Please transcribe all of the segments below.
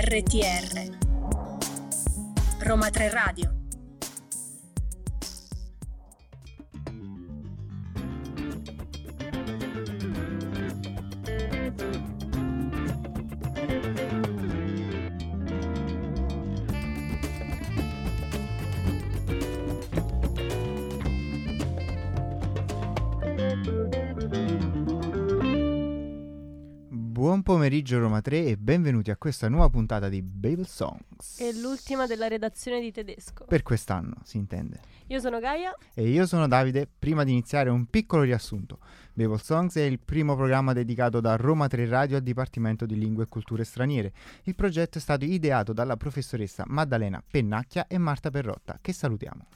RTR Roma 3 Radio. Buon pomeriggio Roma 3 e benvenuti a questa nuova puntata di Babel Songs. È l'ultima della redazione di tedesco. Per quest'anno, si intende. Io sono Gaia. E io sono Davide. Prima di iniziare un piccolo riassunto. Babel Songs è il primo programma dedicato da Roma 3 Radio al Dipartimento di Lingue e Culture Straniere. Il progetto è stato ideato dalla professoressa Maddalena Pennacchia e Marta Perrotta, che salutiamo.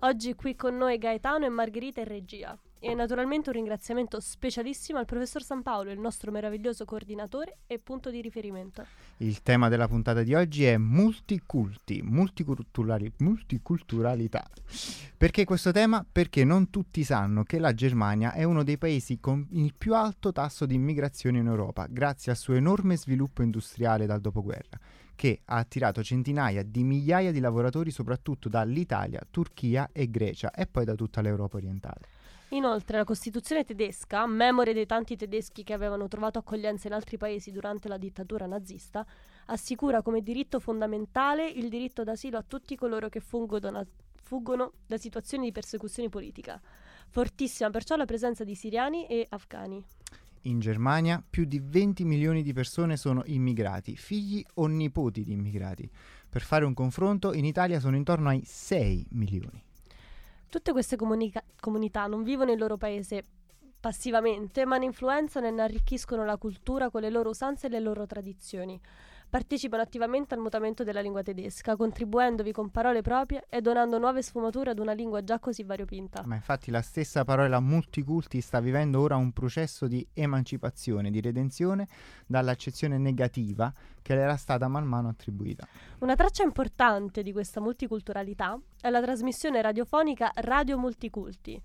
Oggi qui con noi Gaetano e Margherita in regia. E naturalmente un ringraziamento specialissimo al professor San Paolo, il nostro meraviglioso coordinatore e punto di riferimento. Il tema della puntata di oggi è multiculturalità. Perché questo tema? Perché non tutti sanno che la Germania è uno dei paesi con il più alto tasso di immigrazione in Europa, grazie al suo enorme sviluppo industriale dal dopoguerra, che ha attirato centinaia di migliaia di lavoratori soprattutto dall'Italia, Turchia e Grecia e poi da tutta l'Europa orientale. Inoltre la Costituzione tedesca, memore dei tanti tedeschi che avevano trovato accoglienza in altri paesi durante la dittatura nazista, assicura come diritto fondamentale il diritto d'asilo a tutti coloro che fuggono da situazioni di persecuzione politica. Fortissima perciò la presenza di siriani e afghani. In Germania più di 20 milioni di persone sono immigrati, figli o nipoti di immigrati. Per fare un confronto, in Italia sono intorno ai 6 milioni. Tutte queste comunità non vivono il loro paese passivamente, ma ne influenzano e ne arricchiscono la cultura con le loro usanze e le loro tradizioni. Partecipano attivamente al mutamento della lingua tedesca, contribuendovi con parole proprie e donando nuove sfumature ad una lingua già così variopinta. Ma infatti la stessa parola multiculti sta vivendo ora un processo di emancipazione, di redenzione dall'accezione negativa che le era stata man mano attribuita. Una traccia importante di questa multiculturalità è la trasmissione radiofonica Radio Multiculti.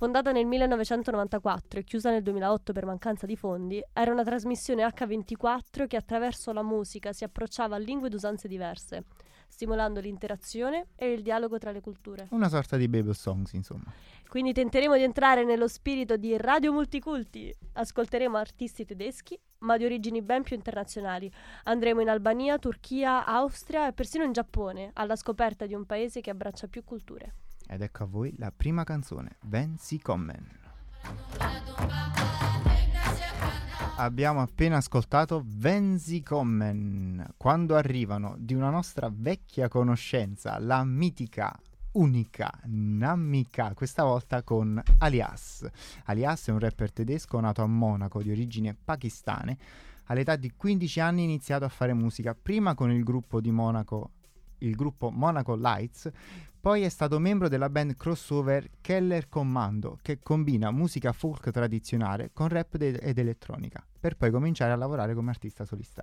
Fondata nel 1994 e chiusa nel 2008 per mancanza di fondi, era una trasmissione H24 che attraverso la musica si approcciava a lingue ed usanze diverse, stimolando l'interazione e il dialogo tra le culture. Una sorta di Babel Songs, insomma. Quindi tenteremo di entrare nello spirito di Radio Multiculti. Ascolteremo artisti tedeschi, ma di origini ben più internazionali. Andremo in Albania, Turchia, Austria e persino in Giappone, alla scoperta di un paese che abbraccia più culture. Ed ecco a voi la prima canzone, Wenn sie kommen. Abbiamo appena ascoltato Wenn sie kommen, quando arrivano, di una nostra vecchia conoscenza, la mitica, unica Namika, questa volta con Ali As. Ali As è un rapper tedesco nato a Monaco di origine pakistane. All'età di 15 anni ha iniziato a fare musica, prima con il gruppo Monaco Lights, poi è stato membro della band crossover Keller Commando, che combina musica folk tradizionale con rap ed elettronica, per poi cominciare a lavorare come artista solista.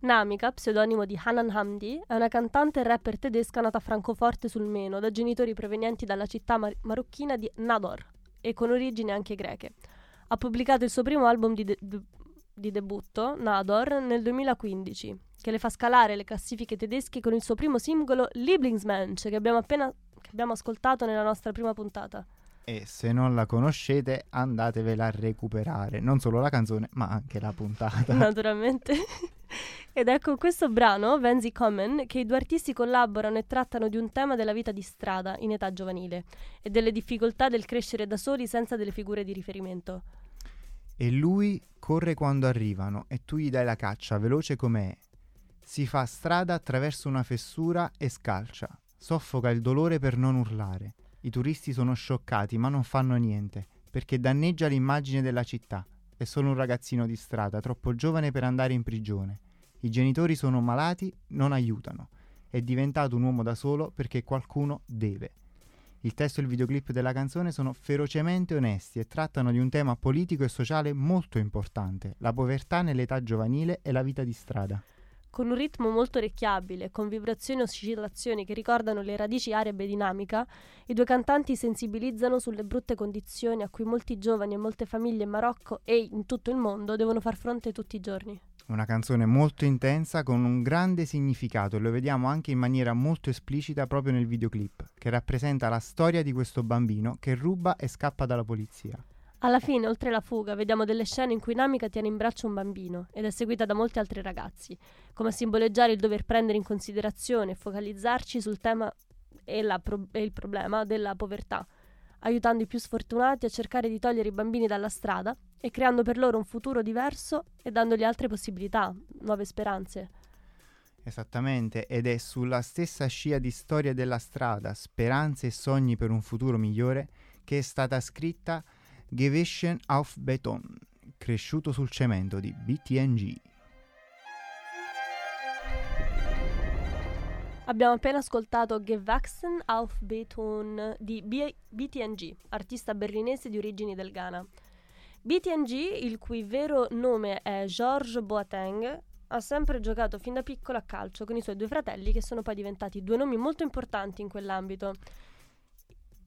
Namika, pseudonimo di Hanan Hamdi, è una cantante e rapper tedesca nata a Francoforte sul Meno, da genitori provenienti dalla città marocchina di Nador e con origini anche greche. Ha pubblicato il suo primo album di debutto, Nador, nel 2015, che le fa scalare le classifiche tedesche con il suo primo singolo Lieblingsmensch, che abbiamo ascoltato nella nostra prima puntata. E se non la conoscete andatevela a recuperare, non solo la canzone ma anche la puntata. Naturalmente. Ed ecco questo brano, Wenn sie kommen, che i due artisti collaborano e trattano di un tema della vita di strada in età giovanile e delle difficoltà del crescere da soli senza delle figure di riferimento. E lui corre quando arrivano e tu gli dai la caccia, veloce com'è. Si fa strada attraverso una fessura e scalcia. Soffoca il dolore per non urlare. I turisti sono scioccati ma non fanno niente, perché danneggia l'immagine della città. È solo un ragazzino di strada, troppo giovane per andare in prigione. I genitori sono malati, non aiutano. È diventato un uomo da solo perché qualcuno deve. Il testo e il videoclip della canzone sono ferocemente onesti e trattano di un tema politico e sociale molto importante, la povertà nell'età giovanile e la vita di strada. con un ritmo molto orecchiabile, con vibrazioni e oscillazioni che ricordano le radici arabe di Namika, i due cantanti sensibilizzano sulle brutte condizioni a cui molti giovani e molte famiglie in Marocco e in tutto il mondo devono far fronte tutti i giorni. Una canzone molto intensa con un grande significato, e lo vediamo anche in maniera molto esplicita proprio nel videoclip, che rappresenta la storia di questo bambino che ruba e scappa dalla polizia. Alla fine, oltre la fuga, vediamo delle scene in cui Namika tiene in braccio un bambino ed è seguita da molti altri ragazzi, come a simboleggiare il dover prendere in considerazione e focalizzarci sul tema e il problema della povertà, aiutando i più sfortunati a cercare di togliere i bambini dalla strada e creando per loro un futuro diverso e dandogli altre possibilità, nuove speranze. Esattamente, ed è sulla stessa scia di Storia della strada, speranze e sogni per un futuro migliore che è stata scritta Gewachsen auf Beton, Cresciuto sul cemento di BTNG. Abbiamo appena ascoltato Gewachsen auf Beton di BTNG, artista berlinese di origini del Ghana. BTNG, il cui vero nome è Georges Boateng, ha sempre giocato fin da piccolo a calcio con i suoi due fratelli, che sono poi diventati due nomi molto importanti in quell'ambito.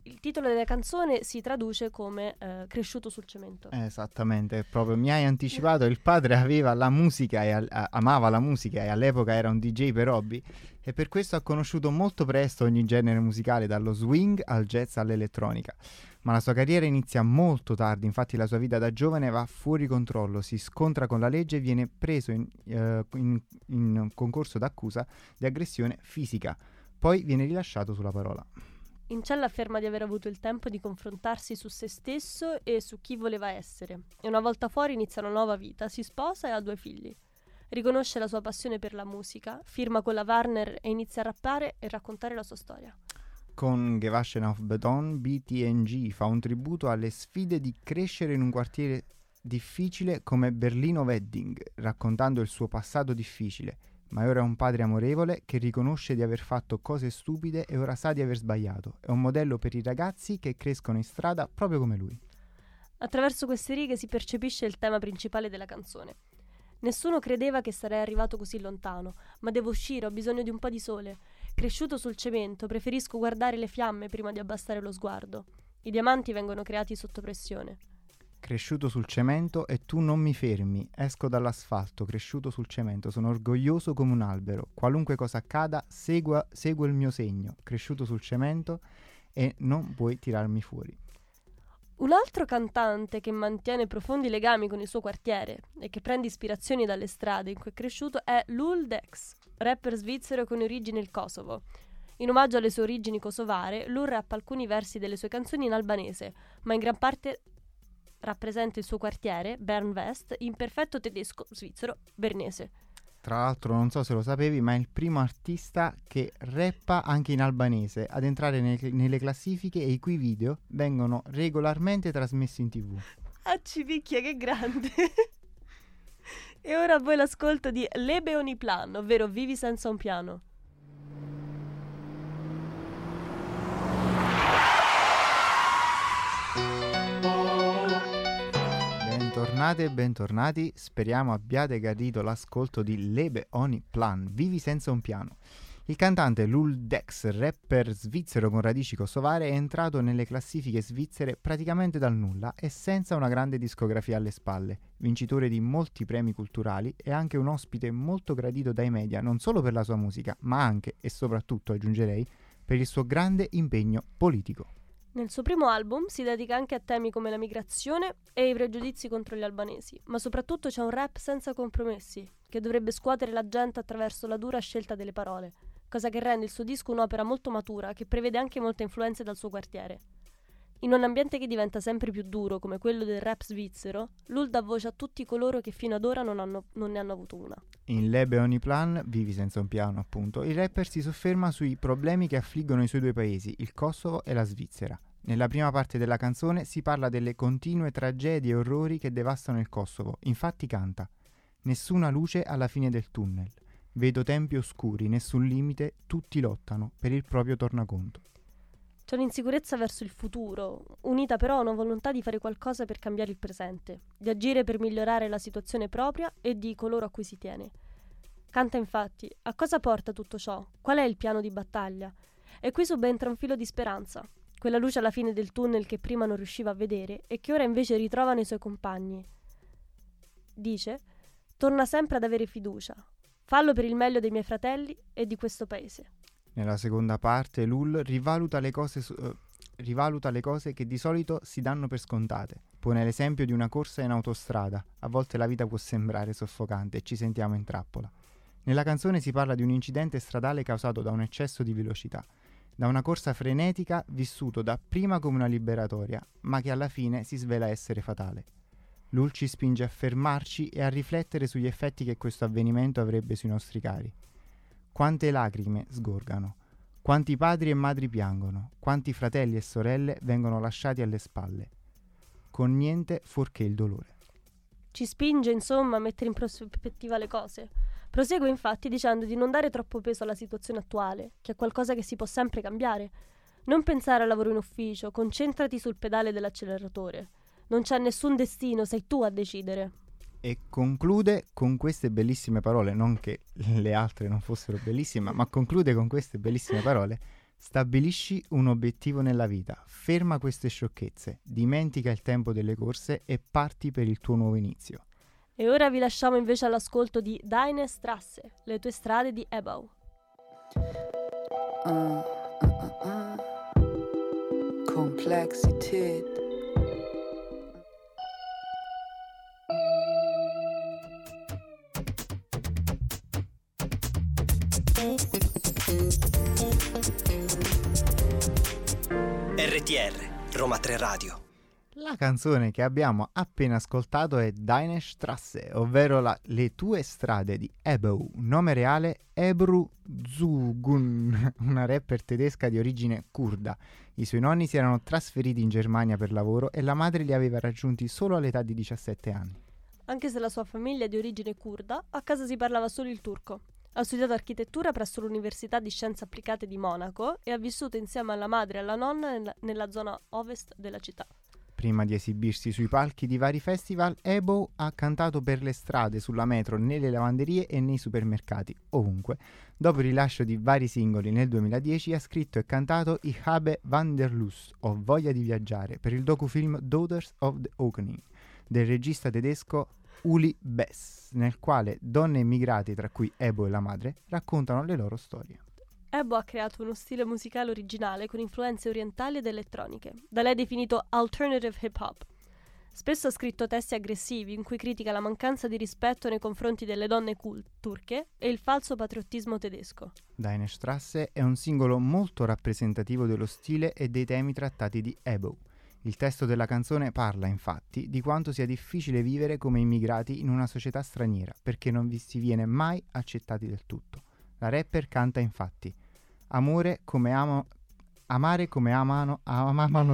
Il titolo della canzone si traduce come Cresciuto sul cemento. Esattamente, proprio mi hai anticipato. Il padre aveva la musica e amava la musica, e all'epoca era un DJ per hobby, e per questo ha conosciuto molto presto ogni genere musicale, dallo swing al jazz all'elettronica. Ma la sua carriera inizia molto tardi, infatti la sua vita da giovane va fuori controllo, si scontra con la legge e viene preso in concorso d'accusa di aggressione fisica. Poi viene rilasciato sulla parola. In cella afferma di aver avuto il tempo di confrontarsi su se stesso e su chi voleva essere, e una volta fuori inizia una nuova vita, si sposa e ha due figli. Riconosce la sua passione per la musica, firma con la Warner e inizia a rappare e raccontare la sua storia. Con Gewachsen auf Beton, BTNG fa un tributo alle sfide di crescere in un quartiere difficile come Berlino-Wedding, raccontando il suo passato difficile. Ma ora è un padre amorevole che riconosce di aver fatto cose stupide e ora sa di aver sbagliato. È un modello per i ragazzi che crescono in strada proprio come lui. Attraverso queste righe si percepisce il tema principale della canzone. Nessuno credeva che sarei arrivato così lontano, ma devo uscire, ho bisogno di un po' di sole. Cresciuto sul cemento, preferisco guardare le fiamme prima di abbassare lo sguardo. I diamanti vengono creati sotto pressione. Cresciuto sul cemento e tu non mi fermi, esco dall'asfalto, cresciuto sul cemento, sono orgoglioso come un albero, qualunque cosa accada seguo il mio segno, cresciuto sul cemento e non puoi tirarmi fuori. Un altro cantante che mantiene profondi legami con il suo quartiere e che prende ispirazioni dalle strade in cui è cresciuto è LUL DxE, rapper svizzero con origine il Kosovo. In omaggio alle sue origini kosovare, LUL rappa alcuni versi delle sue canzoni in albanese, ma in gran parte rappresenta il suo quartiere, Bern West, in perfetto tedesco, svizzero, bernese. Tra l'altro, non so se lo sapevi, ma è il primo artista che rappa anche in albanese ad entrare nelle classifiche e i cui video vengono regolarmente trasmessi in TV. Accipicchia, che grande! E ora a voi l'ascolto di Läbe ohni Plan, ovvero Vivi senza un piano. Bentornate e bentornati, speriamo abbiate gradito l'ascolto di Läbe ohni Plan, Vivi senza un piano. Il cantante LUL DxE, rapper svizzero con radici kosovare, è entrato nelle classifiche svizzere praticamente dal nulla e senza una grande discografia alle spalle, vincitore di molti premi culturali e anche un ospite molto gradito dai media, non solo per la sua musica, ma anche e soprattutto, aggiungerei, per il suo grande impegno politico. Nel suo primo album si dedica anche a temi come la migrazione e i pregiudizi contro gli albanesi, ma soprattutto c'è un rap senza compromessi, che dovrebbe scuotere la gente attraverso la dura scelta delle parole, cosa che rende il suo disco un'opera molto matura che prevede anche molte influenze dal suo quartiere. In un ambiente che diventa sempre più duro come quello del rap svizzero, LUL dà voce a tutti coloro che fino ad ora non ne hanno avuto una. In Läbe ohni Plan, Vivi senza un piano appunto, il rapper si sofferma sui problemi che affliggono i suoi due paesi, il Kosovo e la Svizzera. Nella prima parte della canzone si parla delle continue tragedie e orrori che devastano il Kosovo, infatti canta «Nessuna luce alla fine del tunnel, vedo tempi oscuri, nessun limite, tutti lottano per il proprio tornaconto». C'è un'insicurezza verso il futuro, unita però a una volontà di fare qualcosa per cambiare il presente, di agire per migliorare la situazione propria e di coloro a cui si tiene. Canta infatti, a cosa porta tutto ciò? Qual è il piano di battaglia? E qui subentra un filo di speranza, quella luce alla fine del tunnel che prima non riusciva a vedere e che ora invece ritrovano i suoi compagni. Dice, torna sempre ad avere fiducia, fallo per il meglio dei miei fratelli e di questo paese. Nella seconda parte LUL rivaluta le cose che di solito si danno per scontate. Pone l'esempio di una corsa in autostrada, a volte la vita può sembrare soffocante e ci sentiamo in trappola. Nella canzone si parla di un incidente stradale causato da un eccesso di velocità, da una corsa frenetica vissuto dapprima come una liberatoria, ma che alla fine si svela essere fatale. LUL ci spinge a fermarci e a riflettere sugli effetti che questo avvenimento avrebbe sui nostri cari. Quante lacrime sgorgano, quanti padri e madri piangono, quanti fratelli e sorelle vengono lasciati alle spalle, con niente fuorché il dolore. Ci spinge, insomma, a mettere in prospettiva le cose. Prosegue infatti dicendo di non dare troppo peso alla situazione attuale, che è qualcosa che si può sempre cambiare. Non pensare al lavoro in ufficio, concentrati sul pedale dell'acceleratore. Non c'è nessun destino, sei tu a decidere. E conclude con queste bellissime parole, non che le altre non fossero bellissime, ma conclude con queste bellissime parole. Stabilisci un obiettivo nella vita, ferma queste sciocchezze, dimentica il tempo delle corse e parti per il tuo nuovo inizio. E ora vi lasciamo invece all'ascolto di Deine Straße, le tue strade di Ebow. Komplexität. RTR, Roma 3 Radio. La canzone che abbiamo appena ascoltato è Deine Straße, ovvero le tue strade di Ebow, nome reale Ebru Zugun, una rapper tedesca di origine curda. I suoi nonni si erano trasferiti in Germania per lavoro e la madre li aveva raggiunti solo all'età di 17 anni. Anche se la sua famiglia è di origine curda, a casa si parlava solo il turco. Ha studiato architettura presso l'Università di Scienze Applicate di Monaco e ha vissuto insieme alla madre e alla nonna nella zona ovest della città. Prima di esibirsi sui palchi di vari festival, Ebow ha cantato per le strade, sulla metro, nelle lavanderie e nei supermercati, ovunque. Dopo il rilascio di vari singoli nel 2010 ha scritto e cantato Ich habe Wanderlust, o Voglia di viaggiare, per il docufilm Daughters of the Opening del regista tedesco Uli Bes, nel quale donne immigrate, tra cui Ebow e la madre, raccontano le loro storie. Ebow ha creato uno stile musicale originale con influenze orientali ed elettroniche, da lei definito alternative hip hop. Spesso ha scritto testi aggressivi in cui critica la mancanza di rispetto nei confronti delle donne turche e il falso patriottismo tedesco. Deine Straße è un singolo molto rappresentativo dello stile e dei temi trattati di Ebow. Il testo della canzone parla, infatti, di quanto sia difficile vivere come immigrati in una società straniera, perché non vi si viene mai accettati del tutto. La rapper canta infatti: amare come amano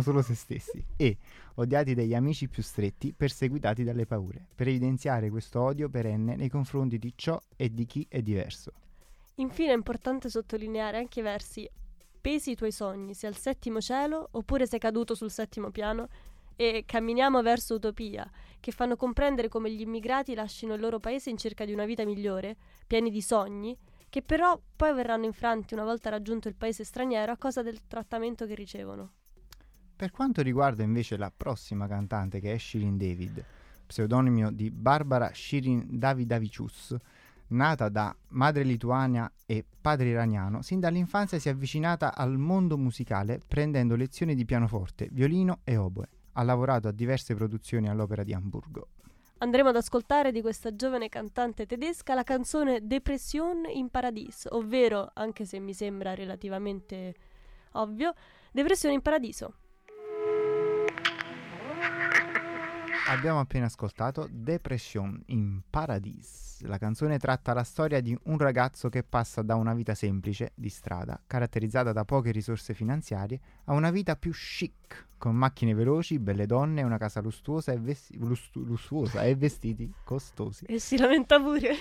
solo se stessi e odiati dagli amici più stretti, perseguitati dalle paure, per evidenziare questo odio perenne nei confronti di ciò e di chi è diverso. Infine è importante sottolineare anche i versi pesi i tuoi sogni, sei al settimo cielo oppure sei caduto sul settimo piano, e camminiamo verso utopia, che fanno comprendere come gli immigrati lascino il loro paese in cerca di una vita migliore, pieni di sogni, che però poi verranno infranti una volta raggiunto il paese straniero a causa del trattamento che ricevono. Per quanto riguarda invece la prossima cantante, che è Shirin David, pseudonimo di Barbara Shirin Davidavicius, nata da madre lituana e padre iraniano, sin dall'infanzia si è avvicinata al mondo musicale prendendo lezioni di pianoforte, violino e oboe. Ha lavorato a diverse produzioni all'Opera di Amburgo. Andremo ad ascoltare di questa giovane cantante tedesca la canzone Depression in Paradise, ovvero, anche se mi sembra relativamente ovvio, Depressione in Paradiso. Abbiamo appena ascoltato Depression in Paradise. La canzone tratta la storia di un ragazzo che passa da una vita semplice, di strada, caratterizzata da poche risorse finanziarie, a una vita più chic, con macchine veloci, belle donne, una casa lussuosa e, lussuosa e vestiti costosi. E si lamenta pure.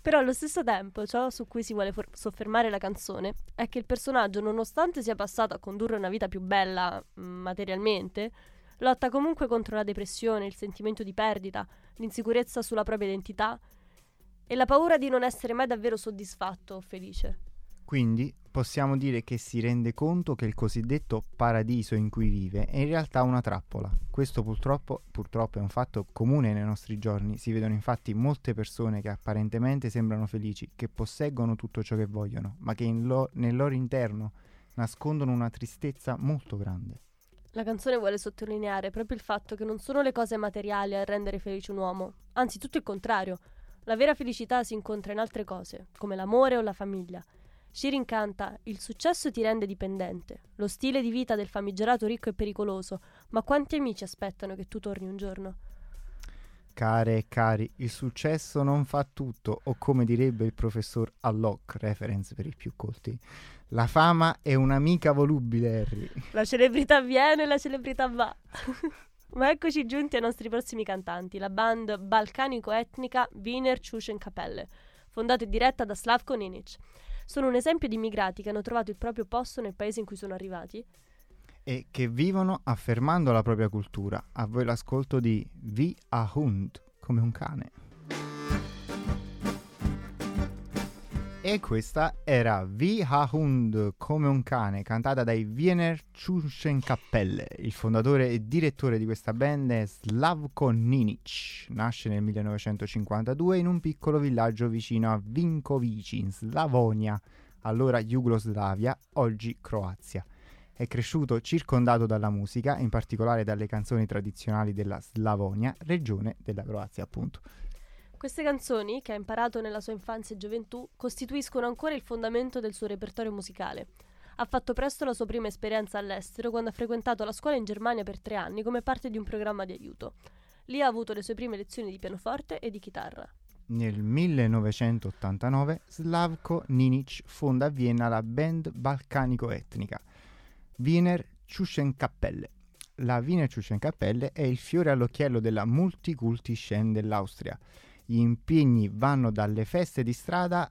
Però allo stesso tempo, ciò su cui si vuole soffermare la canzone è che il personaggio, nonostante sia passato a condurre una vita più bella materialmente, lotta comunque contro la depressione, il sentimento di perdita, l'insicurezza sulla propria identità. E la paura di non essere mai davvero soddisfatto o felice. Quindi possiamo dire che si rende conto che il cosiddetto paradiso in cui vive è in realtà una trappola. Questo purtroppo è un fatto comune nei nostri giorni. Si vedono infatti molte persone che apparentemente sembrano felici, che posseggono tutto ciò che vogliono, ma che nel loro interno nascondono una tristezza molto grande. La canzone vuole sottolineare proprio il fatto che non sono le cose materiali a rendere felice un uomo, anzi tutto il contrario. La vera felicità si incontra in altre cose, come l'amore o la famiglia. Shirin canta: il successo ti rende dipendente, lo stile di vita del famigerato ricco è pericoloso, ma quanti amici aspettano che tu torni un giorno? Care e cari, il successo non fa tutto, o come direbbe il professor Alloc, reference per i più colti, la fama è un'amica volubile, Harry. La celebrità viene e la celebrità va. Ma eccoci giunti ai nostri prossimi cantanti, la band balcanico-etnica Wiener Tschuschenkapelle, fondata e diretta da Slavko Ninić. Sono un esempio di immigrati che hanno trovato il proprio posto nel paese in cui sono arrivati e che vivono affermando la propria cultura. A voi l'ascolto di Wie a Hund, come un cane. E questa era Wie a Hund, come un cane, cantata dai Wiener Tschuschenkapelle. Il fondatore e direttore di questa band è Slavko Ninić. Nasce nel 1952 in un piccolo villaggio vicino a Vinkovici, in Slavonia, allora Jugoslavia, oggi Croazia. È cresciuto circondato dalla musica, in particolare dalle canzoni tradizionali della Slavonia, regione della Croazia appunto. Queste canzoni, che ha imparato nella sua infanzia e gioventù, costituiscono ancora il fondamento del suo repertorio musicale. Ha fatto presto la sua prima esperienza all'estero quando ha frequentato la scuola in Germania per 3 anni come parte di un programma di aiuto. Lì ha avuto le sue prime lezioni di pianoforte e di chitarra. Nel 1989 Slavko Ninić fonda a Vienna la band balcanico-etnica Wiener Tschuschenkapelle. La Wiener Tschuschenkapelle è il fiore all'occhiello della multiculti scene dell'Austria. Gli impegni vanno dalle feste di strada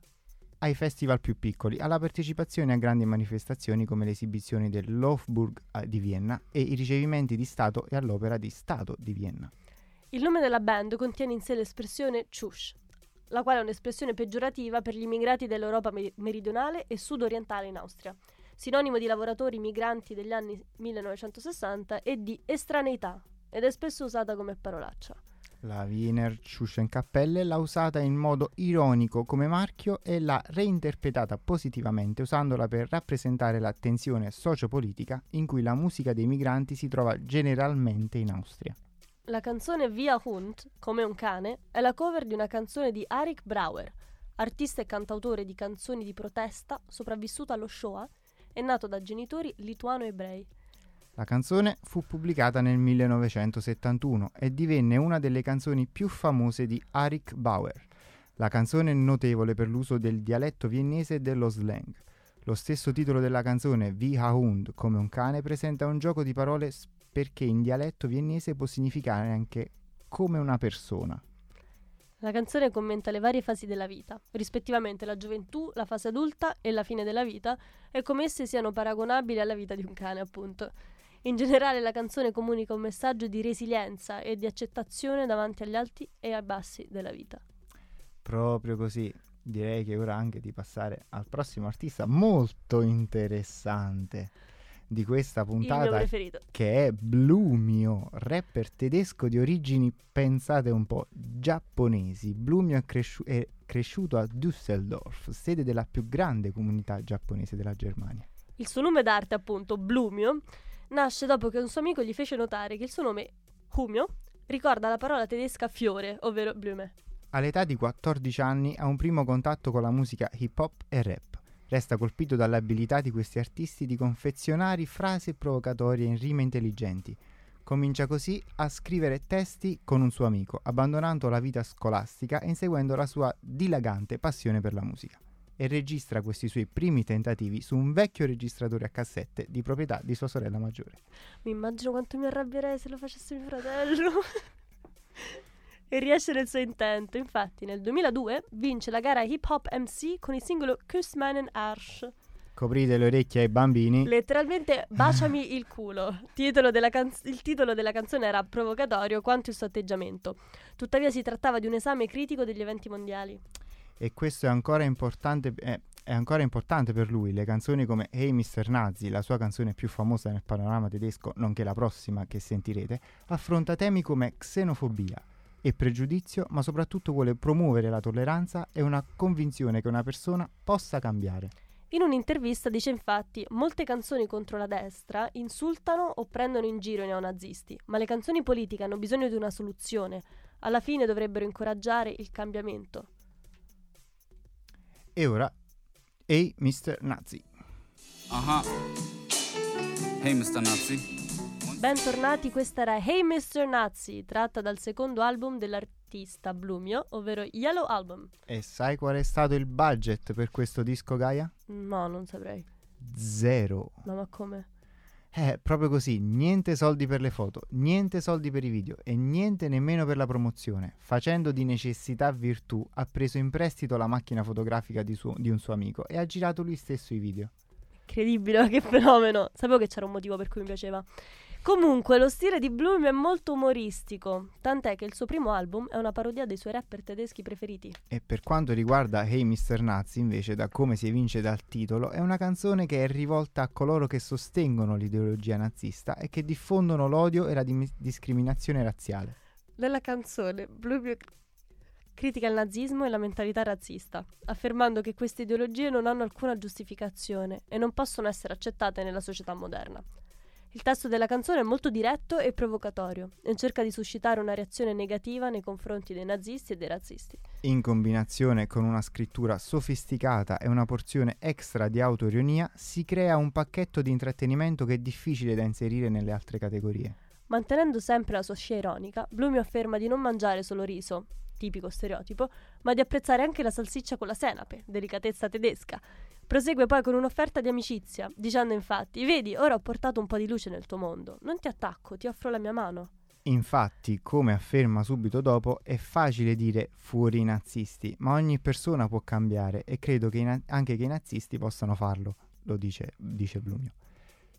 ai festival più piccoli, alla partecipazione a grandi manifestazioni come le esibizioni dell'Hofburg di Vienna e i ricevimenti di Stato e all'Opera di Stato di Vienna. Il nome della band contiene in sé l'espressione tschusch, la quale è un'espressione peggiorativa per gli immigrati dell'Europa meridionale e sudorientale in Austria, sinonimo di lavoratori migranti degli anni 1960 e di estraneità, ed è spesso usata come parolaccia. La Wiener Tschuschenkapelle l'ha usata in modo ironico come marchio e l'ha reinterpretata positivamente usandola per rappresentare la tensione sociopolitica in cui la musica dei migranti si trova generalmente in Austria. La canzone Wie a Hund, come un cane, è la cover di una canzone di Arik Brauer, artista e cantautore di canzoni di protesta sopravvissuto allo Shoah, è nato da genitori lituano-ebrei. La canzone fu pubblicata nel 1971 e divenne una delle canzoni più famose di Arik Brauer. La canzone è notevole per l'uso del dialetto viennese e dello slang. Lo stesso titolo della canzone, Wie a Hund, come un cane, presenta un gioco di parole perché in dialetto viennese può significare anche come una persona. La canzone commenta le varie fasi della vita, rispettivamente la gioventù, la fase adulta e la fine della vita, e come esse siano paragonabili alla vita di un cane, appunto. In generale la canzone comunica un messaggio di resilienza e di accettazione davanti agli alti e ai bassi della vita. Proprio così. Direi che è ora anche di passare al prossimo artista molto interessante di questa puntata, il mio preferito, che è Blumio, rapper tedesco di origini, pensate un po', giapponesi. Blumio è cresciuto a Düsseldorf, sede della più grande comunità giapponese della Germania. Il suo nome d'arte, appunto, Blumio, nasce dopo che un suo amico gli fece notare che il suo nome, Humio, ricorda la parola tedesca fiore, ovvero Blume. All'età di 14 anni ha un primo contatto con la musica hip hop e rap. Resta colpito dall'abilità di questi artisti di confezionare frasi provocatorie in rime intelligenti. Comincia così a scrivere testi con un suo amico, abbandonando la vita scolastica e inseguendo la sua dilagante passione per la musica. E registra questi suoi primi tentativi su un vecchio registratore a cassette di proprietà di sua sorella maggiore. Mi immagino quanto mi arrabbierei se lo facesse mio fratello. E riesce nel suo intento. Infatti nel 2002 vince la gara Hip Hop MC con il singolo Küss meinen Arsch. Coprite le orecchie ai bambini. Letteralmente baciami il culo. Il titolo della canzone era provocatorio quanto il suo atteggiamento. Tuttavia si trattava di un esame critico degli eventi mondiali. e questo è ancora importante per lui. Le canzoni come Hey Mr. Nazi, la sua canzone più famosa nel panorama tedesco, nonché la prossima che sentirete, affronta temi come xenofobia e pregiudizio, ma soprattutto vuole promuovere la tolleranza e una convinzione che una persona possa cambiare. In un'intervista dice infatti: molte canzoni contro la destra insultano o prendono in giro i neonazisti, ma le canzoni politiche hanno bisogno di una soluzione. Alla fine dovrebbero incoraggiare il cambiamento. E ora, Hey Mr. Nazi. Aha. Hey Mr. Nazi. Bentornati, questa era Hey Mr. Nazi, tratta dal secondo album dell'artista Blumio, ovvero Yellow Album. E sai qual è stato il budget per questo disco, Gaia? No, non saprei. 0. No, ma come? Proprio così, niente soldi per le foto, niente soldi per i video e niente nemmeno per la promozione. Facendo di necessità virtù, ha preso in prestito la macchina fotografica di un suo amico e ha girato lui stesso i video. Incredibile, che fenomeno. Sapevo che c'era un motivo per cui mi piaceva. Comunque, lo stile di Blum è molto umoristico, tant'è che il suo primo album è una parodia dei suoi rapper tedeschi preferiti. E per quanto riguarda Hey Mr. Nazi, invece, da come si evince dal titolo, è una canzone che è rivolta a coloro che sostengono l'ideologia nazista e che diffondono l'odio e la discriminazione razziale. Nella canzone, Blum critica il nazismo e la mentalità razzista, affermando che queste ideologie non hanno alcuna giustificazione e non possono essere accettate nella società moderna. Il testo della canzone è molto diretto e provocatorio e cerca di suscitare una reazione negativa nei confronti dei nazisti e dei razzisti. In combinazione con una scrittura sofisticata e una porzione extra di autoironia, si crea un pacchetto di intrattenimento che è difficile da inserire nelle altre categorie. Mantenendo sempre la sua scia ironica, Blumio afferma di non mangiare solo riso, tipico stereotipo, ma di apprezzare anche la salsiccia con la senape, delicatezza tedesca. Prosegue poi con un'offerta di amicizia, dicendo infatti: vedi, ora ho portato un po' di luce nel tuo mondo, non ti attacco, ti offro la mia mano. Infatti, come afferma subito dopo, è facile dire fuori i nazisti, ma ogni persona può cambiare e credo che anche che i nazisti possano farlo, lo dice Blumio.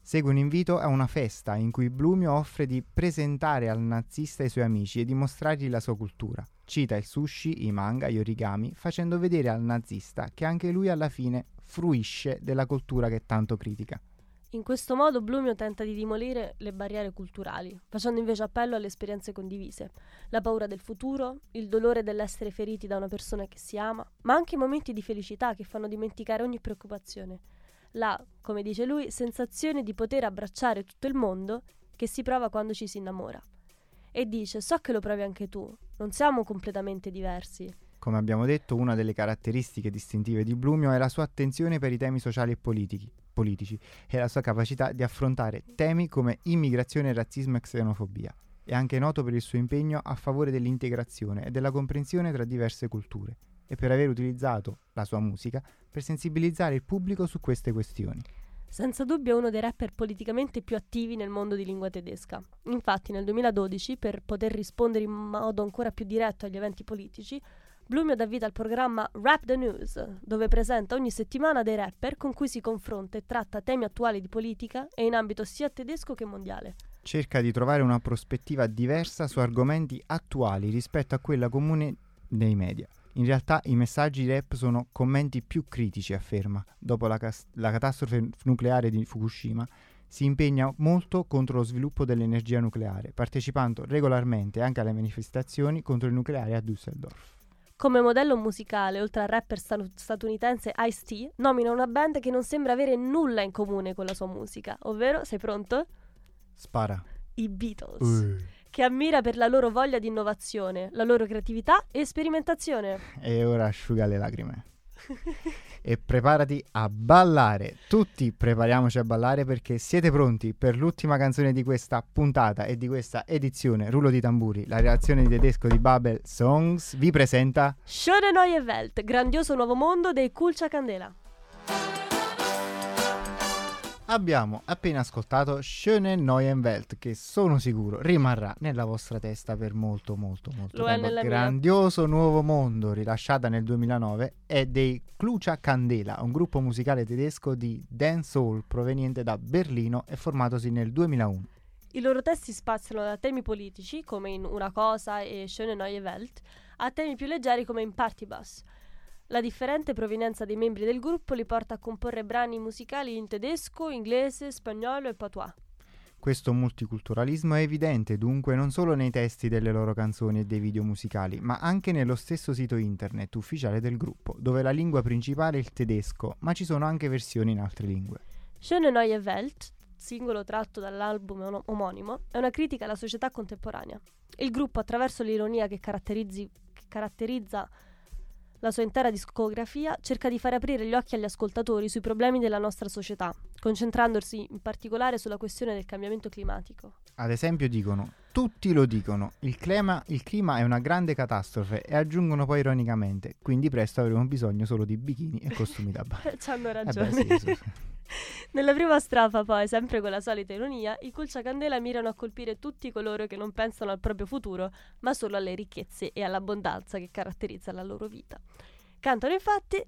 Segue un invito a una festa in cui Blumio offre di presentare al nazista i suoi amici e di mostrargli la sua cultura. Cita il sushi, i manga, gli origami, facendo vedere al nazista che anche lui alla fine fruisce della cultura che tanto critica. In questo modo Blumio tenta di demolire le barriere culturali, facendo invece appello alle esperienze condivise, la paura del futuro, il dolore dell'essere feriti da una persona che si ama, ma anche i momenti di felicità che fanno dimenticare ogni preoccupazione. La, come dice lui, sensazione di poter abbracciare tutto il mondo che si prova quando ci si innamora. E dice: so che lo provi anche tu, non siamo completamente diversi. Come abbiamo detto, una delle caratteristiche distintive di Blumio è la sua attenzione per i temi sociali e politici e la sua capacità di affrontare temi come immigrazione, razzismo e xenofobia. È anche noto per il suo impegno a favore dell'integrazione e della comprensione tra diverse culture e per aver utilizzato la sua musica per sensibilizzare il pubblico su queste questioni. Senza dubbio è uno dei rapper politicamente più attivi nel mondo di lingua tedesca. Infatti nel 2012, per poter rispondere in modo ancora più diretto agli eventi politici, Blumio dà vita al programma Rap the News, dove presenta ogni settimana dei rapper con cui si confronta e tratta temi attuali di politica e in ambito sia tedesco che mondiale. Cerca di trovare una prospettiva diversa su argomenti attuali rispetto a quella comune dei media. In realtà i messaggi rap sono commenti più critici, afferma. Dopo la catastrofe nucleare di Fukushima, si impegna molto contro lo sviluppo dell'energia nucleare, partecipando regolarmente anche alle manifestazioni contro il nucleare a Düsseldorf. Come modello musicale, oltre al rapper statunitense Ice-T, nomina una band che non sembra avere nulla in comune con la sua musica, ovvero, sei pronto? Spara. I Beatles, che ammira per la loro voglia di innovazione, la loro creatività e sperimentazione. E ora asciuga le lacrime. E preparati a ballare. Tutti prepariamoci a ballare, perché siete pronti per l'ultima canzone di questa puntata e di questa edizione. Rullo di tamburi. La redazione di tedesco di Babel Songs vi presenta Schöne Neue Welt, grandioso nuovo mondo dei Culcha Candela. Abbiamo appena ascoltato Schöne Neue Welt, che sono sicuro rimarrà nella vostra testa per molto molto molto tempo. Grandioso nuovo mondo, rilasciata nel 2009, è dei Culcha Candela, un gruppo musicale tedesco di dancehall proveniente da Berlino e formatosi nel 2001. I loro testi spaziano da temi politici come in Una Cosa e Schöne Neue Welt a temi più leggeri come in Partybus. La differente provenienza dei membri del gruppo li porta a comporre brani musicali in tedesco, inglese, spagnolo e patois. Questo multiculturalismo è evidente dunque non solo nei testi delle loro canzoni e dei video musicali, ma anche nello stesso sito internet ufficiale del gruppo, dove la lingua principale è il tedesco, ma ci sono anche versioni in altre lingue. Schöne Neue Welt, singolo tratto dall'album omonimo, è una critica alla società contemporanea. Il gruppo, attraverso l'ironia che caratterizza la sua intera discografia, cerca di far aprire gli occhi agli ascoltatori sui problemi della nostra società, concentrandosi in particolare sulla questione del cambiamento climatico. Ad esempio dicono, tutti lo dicono, il clima è una grande catastrofe, e aggiungono poi ironicamente, quindi presto avremo bisogno solo di bikini e costumi da bagno. Ci hanno ragione. Nella prima strofa poi, sempre con la solita ironia, i Culcha Candela mirano a colpire tutti coloro che non pensano al proprio futuro, ma solo alle ricchezze e all'abbondanza che caratterizza la loro vita. Cantano infatti: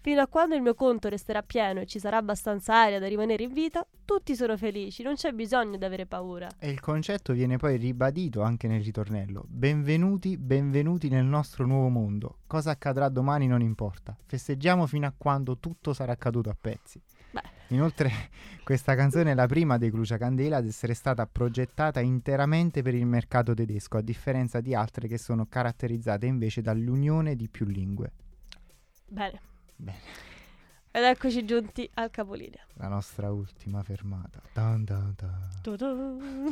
fino a quando il mio conto resterà pieno e ci sarà abbastanza aria da rimanere in vita, tutti sono felici, non c'è bisogno di avere paura. E il concetto viene poi ribadito anche nel ritornello. Benvenuti, benvenuti nel nostro nuovo mondo. Cosa accadrà domani non importa. Festeggiamo fino a quando tutto sarà caduto a pezzi. Beh. Inoltre questa canzone è la prima dei Culcha Candela ad essere stata progettata interamente per il mercato tedesco, a differenza di altre che sono caratterizzate invece dall'unione di più lingue. Bene. Bene. Ed eccoci giunti al capolinea. La nostra ultima fermata. Dun dun dun.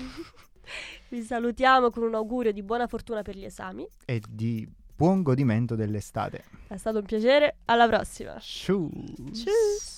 Vi salutiamo con un augurio di buona fortuna per gli esami. E di buon godimento dell'estate. È stato un piacere, alla prossima. Ciao.